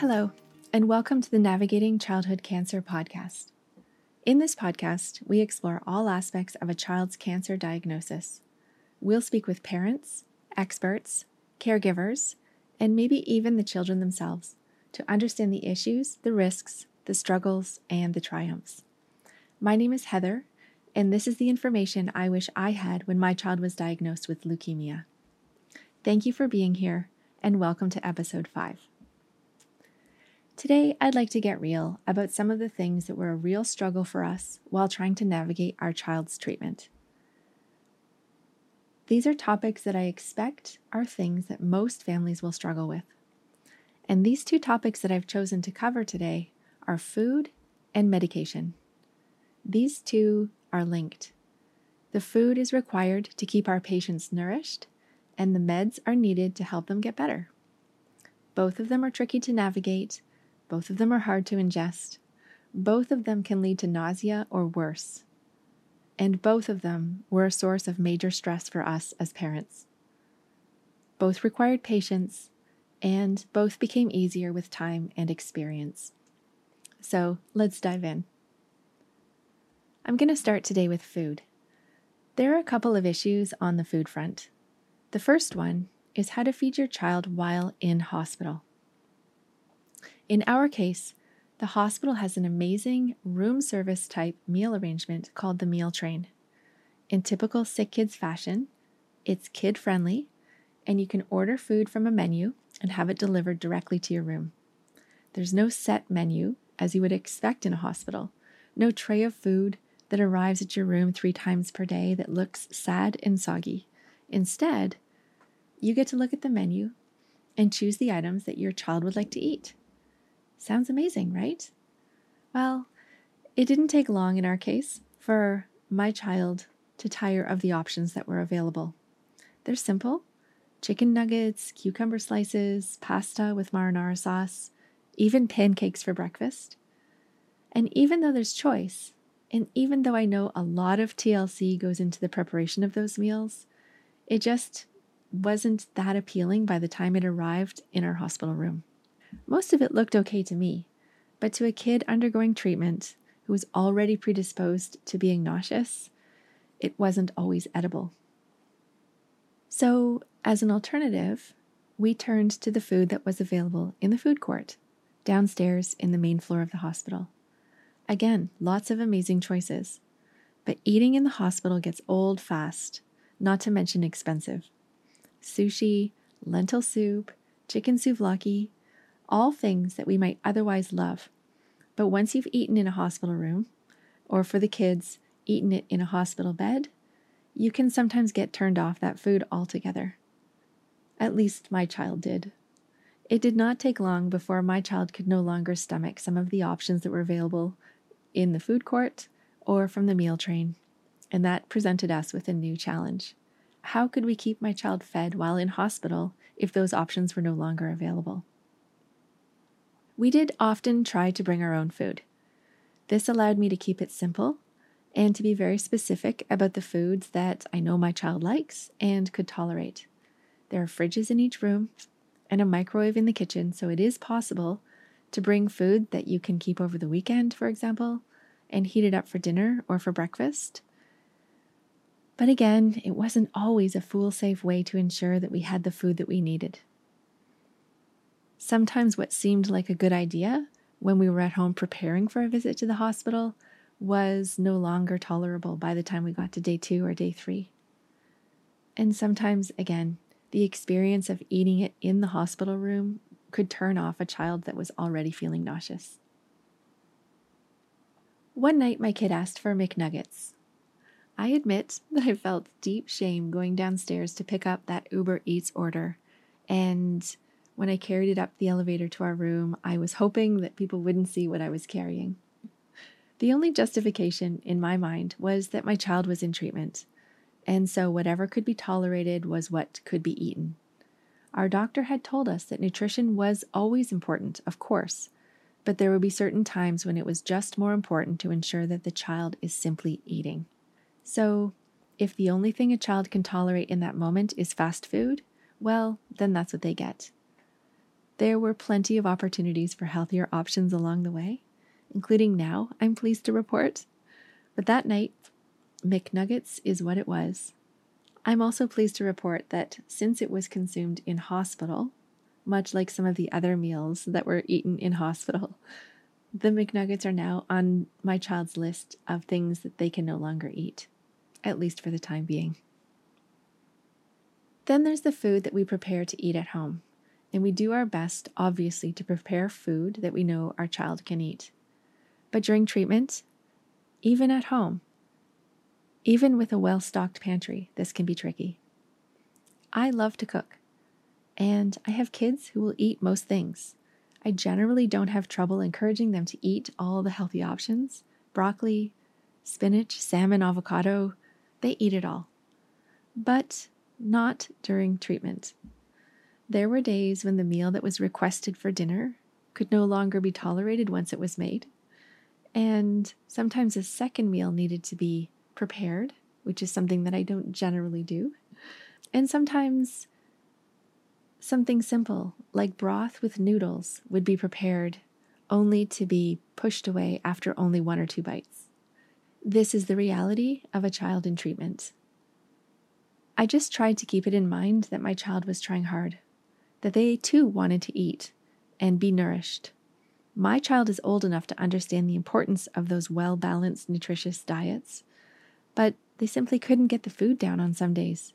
Hello, and welcome to the Navigating Childhood Cancer podcast. In this podcast, we explore all aspects of a child's cancer diagnosis. We'll speak with parents, experts, caregivers, and maybe even the children themselves to understand the issues, the risks, the struggles, and the triumphs. My name is Heather, and this is the information I wish I had when my child was diagnosed with leukemia. Thank you for being here, and welcome to episode 5. Today, I'd like to get real about some of the things that were a real struggle for us while trying to navigate our child's treatment. These are topics that I expect are things that most families will struggle with. And these two topics that I've chosen to cover today are food and medication. These two are linked. The food is required to keep our patients nourished, and the meds are needed to help them get better. Both of them are tricky to navigate. Both of them are hard to ingest. Both of them can lead to nausea or worse. And both of them were a source of major stress for us as parents. Both required patience, and both became easier with time and experience. So let's dive in. I'm going to start today with food. There are a couple of issues on the food front. The first one is how to feed your child while in hospital. In our case, the hospital has an amazing room service type meal arrangement called the meal train. In typical sick kids fashion, it's kid friendly, and you can order food from a menu and have it delivered directly to your room. There's no set menu, as you would expect in a hospital, no tray of food that arrives at your room 3 times per day that looks sad and soggy. Instead, you get to look at the menu and choose the items that your child would like to eat. Sounds amazing, right? Well, it didn't take long in our case for my child to tire of the options that were available. They're simple: chicken nuggets, cucumber slices, pasta with marinara sauce, even pancakes for breakfast. And even though there's choice, and even though I know a lot of TLC goes into the preparation of those meals, it just wasn't that appealing by the time it arrived in our hospital room. Most of it looked okay to me, but to a kid undergoing treatment who was already predisposed to being nauseous, it wasn't always edible. So, as an alternative, we turned to the food that was available in the food court, downstairs in the main floor of the hospital. Again, lots of amazing choices, but eating in the hospital gets old fast, not to mention expensive. Sushi, lentil soup, chicken souvlaki, all things that we might otherwise love. But once you've eaten in a hospital room, or for the kids, eaten it in a hospital bed, you can sometimes get turned off that food altogether. At least my child did. It did not take long before my child could no longer stomach some of the options that were available in the food court or from the meal train, and that presented us with a new challenge. How could we keep my child fed while in hospital if those options were no longer available? We did often try to bring our own food. This allowed me to keep it simple and to be very specific about the foods that I know my child likes and could tolerate. There are fridges in each room and a microwave in the kitchen, so it is possible to bring food that you can keep over the weekend, for example, and heat it up for dinner or for breakfast. But again, it wasn't always a foolproof way to ensure that we had the food that we needed. Sometimes what seemed like a good idea when we were at home preparing for a visit to the hospital was no longer tolerable by the time we got to day 2 or day 3. And sometimes, again, the experience of eating it in the hospital room could turn off a child that was already feeling nauseous. One night, my kid asked for McNuggets. I admit that I felt deep shame going downstairs to pick up that Uber Eats order, and when I carried it up the elevator to our room, I was hoping that people wouldn't see what I was carrying. The only justification in my mind was that my child was in treatment, and so whatever could be tolerated was what could be eaten. Our doctor had told us that nutrition was always important, of course, but there would be certain times when it was just more important to ensure that the child is simply eating. So, if the only thing a child can tolerate in that moment is fast food, well, then that's what they get. There were plenty of opportunities for healthier options along the way, including now, I'm pleased to report. But that night, McNuggets is what it was. I'm also pleased to report that since it was consumed in hospital, much like some of the other meals that were eaten in hospital, the McNuggets are now on my child's list of things that they can no longer eat, at least for the time being. Then there's the food that we prepare to eat at home, and we do our best, obviously, to prepare food that we know our child can eat. But during treatment, even at home, even with a well-stocked pantry, this can be tricky. I love to cook, and I have kids who will eat most things. I generally don't have trouble encouraging them to eat all the healthy options. Broccoli, spinach, salmon, avocado, they eat it all. But not during treatment. There were days when the meal that was requested for dinner could no longer be tolerated once it was made, and sometimes a second meal needed to be prepared, which is something that I don't generally do, and sometimes something simple like broth with noodles would be prepared only to be pushed away after only one or two bites. This is the reality of a child in treatment. I just tried to keep it in mind that my child was trying hard, that they too wanted to eat and be nourished. My child is old enough to understand the importance of those well-balanced, nutritious diets, but they simply couldn't get the food down on some days.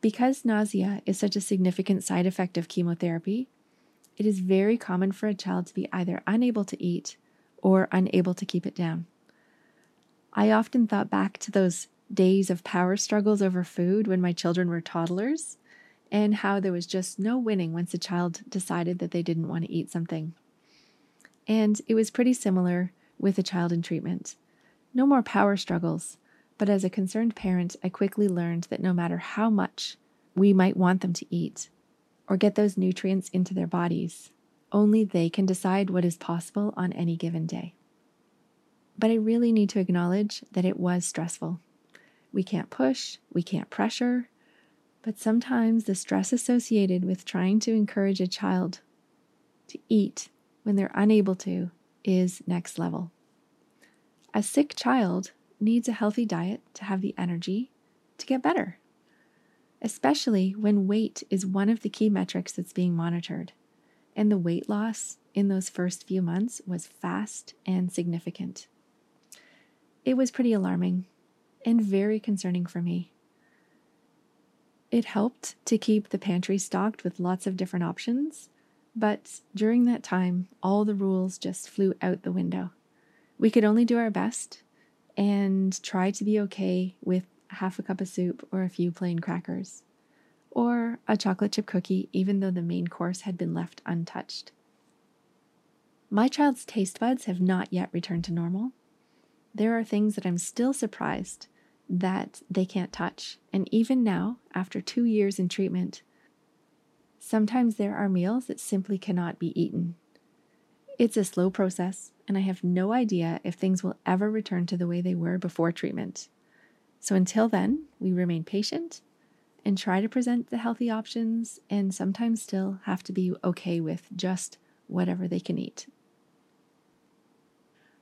Because nausea is such a significant side effect of chemotherapy, it is very common for a child to be either unable to eat or unable to keep it down. I often thought back to those days of power struggles over food when my children were toddlers, and how there was just no winning once a child decided that they didn't want to eat something. And it was pretty similar with a child in treatment. No more power struggles, but as a concerned parent, I quickly learned that no matter how much we might want them to eat or get those nutrients into their bodies, only they can decide what is possible on any given day. But I really need to acknowledge that it was stressful. We can't push, we can't pressure, but sometimes the stress associated with trying to encourage a child to eat when they're unable to is next level. A sick child needs a healthy diet to have the energy to get better, especially when weight is one of the key metrics that's being monitored, and the weight loss in those first few months was fast and significant. It was pretty alarming and very concerning for me. It helped to keep the pantry stocked with lots of different options, but during that time, all the rules just flew out the window. We could only do our best and try to be okay with half a cup of soup or a few plain crackers, or a chocolate chip cookie, even though the main course had been left untouched. My child's taste buds have not yet returned to normal. There are things that I'm still surprised that they can't touch. And even now, after 2 years in treatment, sometimes there are meals that simply cannot be eaten. It's a slow process, and I have no idea if things will ever return to the way they were before treatment. So until then, we remain patient and try to present the healthy options, and sometimes still have to be okay with just whatever they can eat.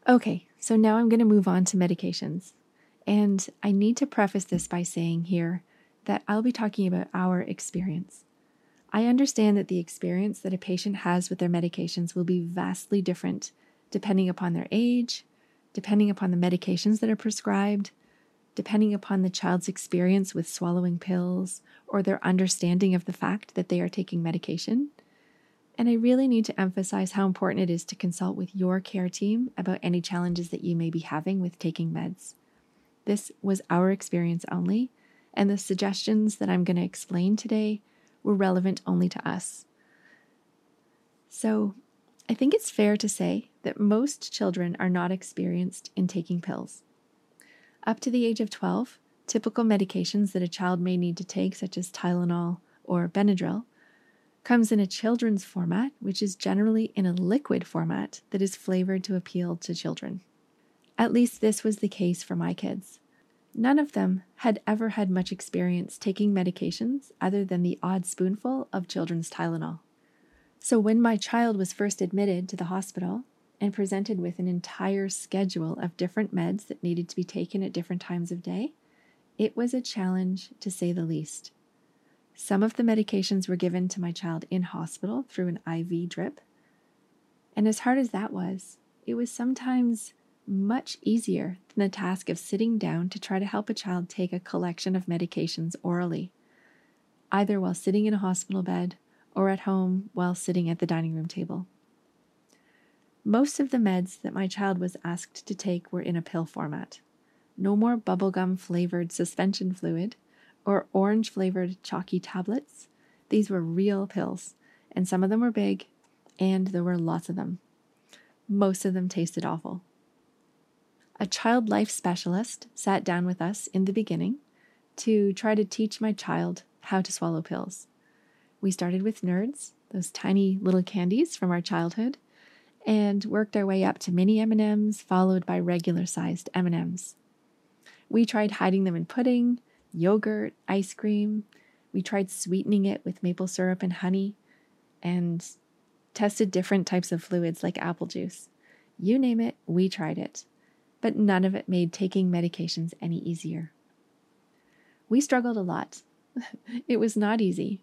Okay, so now I'm going to move on to medications. And I need to preface this by saying here that I'll be talking about our experience. I understand that the experience that a patient has with their medications will be vastly different depending upon their age, depending upon the medications that are prescribed, depending upon the child's experience with swallowing pills or their understanding of the fact that they are taking medication. And I really need to emphasize how important it is to consult with your care team about any challenges that you may be having with taking meds. This was our experience only, and the suggestions that I'm going to explain today were relevant only to us. So I think it's fair to say that most children are not experienced in taking pills. Up to the age of 12, typical medications that a child may need to take, such as Tylenol or Benadryl, comes in a children's format, which is generally in a liquid format that is flavored to appeal to children. At least this was the case for my kids. None of them had ever had much experience taking medications other than the odd spoonful of children's Tylenol. So when my child was first admitted to the hospital and presented with an entire schedule of different meds that needed to be taken at different times of day, it was a challenge to say the least. Some of the medications were given to my child in hospital through an IV drip. And as hard as that was, it was sometimes much easier than the task of sitting down to try to help a child take a collection of medications orally, either while sitting in a hospital bed or at home while sitting at the dining room table. Most of the meds that my child was asked to take were in a pill format. No more bubblegum-flavored suspension fluid or orange-flavored chalky tablets. These were real pills, and some of them were big, and there were lots of them. Most of them tasted awful. A child life specialist sat down with us in the beginning to try to teach my child how to swallow pills. We started with Nerds, those tiny little candies from our childhood, and worked our way up to mini M&Ms, followed by regular-sized M&Ms. We tried hiding them in pudding, yogurt, ice cream. We tried sweetening it with maple syrup and honey, and tested different types of fluids like apple juice. You name it, we tried it, but none of it made taking medications any easier. We struggled a lot. It was not easy,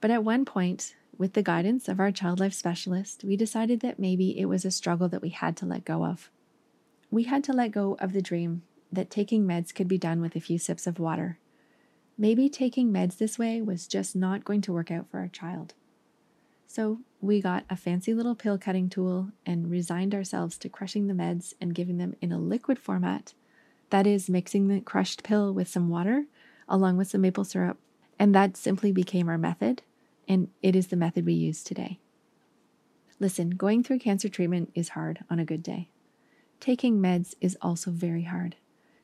but at one point, with the guidance of our child life specialist, we decided that maybe it was a struggle that we had to let go of. We had to let go of the dream that taking meds could be done with a few sips of water. Maybe taking meds this way was just not going to work out for our child. So we got a fancy little pill cutting tool and resigned ourselves to crushing the meds and giving them in a liquid format, that is, mixing the crushed pill with some water along with some maple syrup, and that simply became our method, and it is the method we use today. Listen, going through cancer treatment is hard on a good day. Taking meds is also very hard.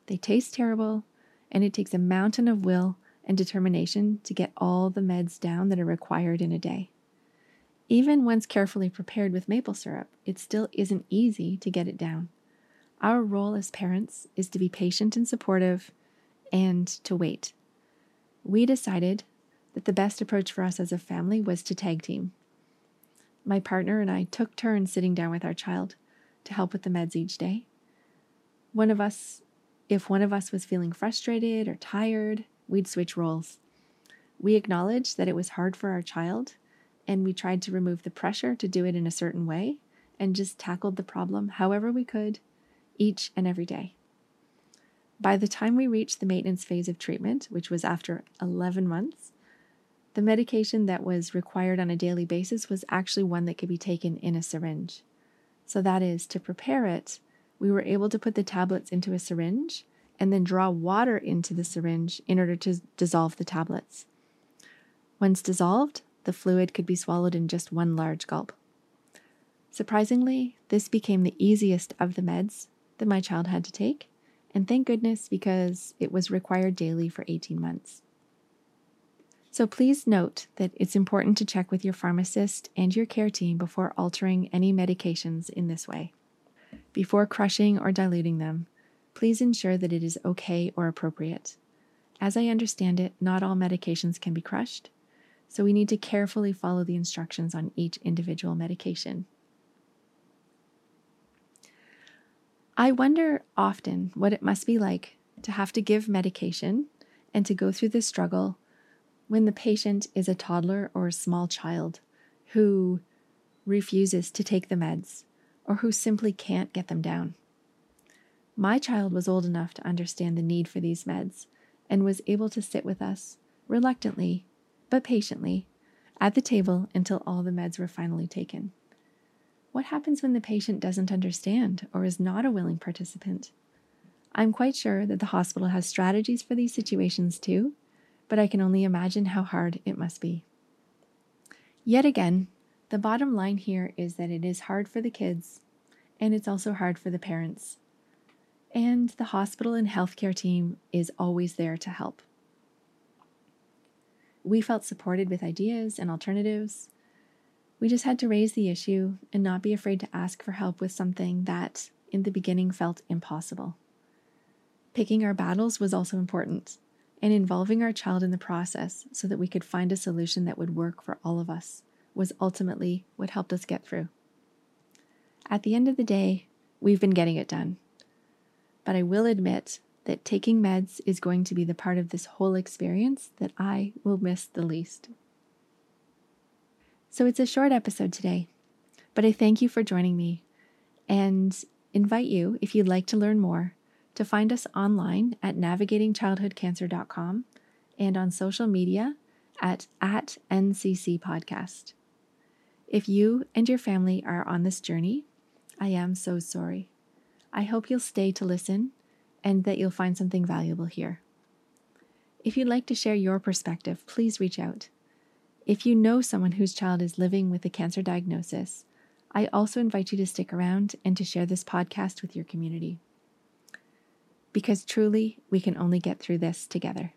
They taste terrible, and it takes a mountain of will and determination to get all the meds down that are required in a day. Even once carefully prepared with maple syrup, it still isn't easy to get it down. Our role as parents is to be patient and supportive and to wait. We decided that the best approach for us as a family was to tag team. My partner and I took turns sitting down with our child to help with the meds each day. If one of us was feeling frustrated or tired, we'd switch roles. We acknowledged that it was hard for our child, and we tried to remove the pressure to do it in a certain way and just tackled the problem however we could each and every day. By the time we reached the maintenance phase of treatment, which was after 11 months, the medication that was required on a daily basis was actually one that could be taken in a syringe. So that is, to prepare it, we were able to put the tablets into a syringe and then draw water into the syringe in order to dissolve the tablets. Once dissolved, the fluid could be swallowed in just one large gulp. Surprisingly, this became the easiest of the meds that my child had to take, and thank goodness, because it was required daily for 18 months. So please note that it's important to check with your pharmacist and your care team before altering any medications in this way. Before crushing or diluting them, please ensure that it is okay or appropriate. As I understand it, not all medications can be crushed, so we need to carefully follow the instructions on each individual medication. I wonder often what it must be like to have to give medication and to go through this struggle when the patient is a toddler or a small child who refuses to take the meds, or who simply can't get them down. My child was old enough to understand the need for these meds and was able to sit with us, reluctantly but patiently, at the table until all the meds were finally taken. What happens when the patient doesn't understand or is not a willing participant? I'm quite sure that the hospital has strategies for these situations too, but I can only imagine how hard it must be. Yet again, the bottom line here is that it is hard for the kids, and it's also hard for the parents. And the hospital and healthcare team is always there to help. We felt supported with ideas and alternatives. We just had to raise the issue and not be afraid to ask for help with something that, in the beginning, felt impossible. Picking our battles was also important, and involving our child in the process so that we could find a solution that would work for all of us, was ultimately what helped us get through. At the end of the day, we've been getting it done. But I will admit that taking meds is going to be the part of this whole experience that I will miss the least. So it's a short episode today, but I thank you for joining me and invite you, if you'd like to learn more, to find us online at navigatingchildhoodcancer.com and on social media at NCC Podcast. If you and your family are on this journey, I am so sorry. I hope you'll stay to listen and that you'll find something valuable here. If you'd like to share your perspective, please reach out. If you know someone whose child is living with a cancer diagnosis, I also invite you to stick around and to share this podcast with your community. Because truly, we can only get through this together.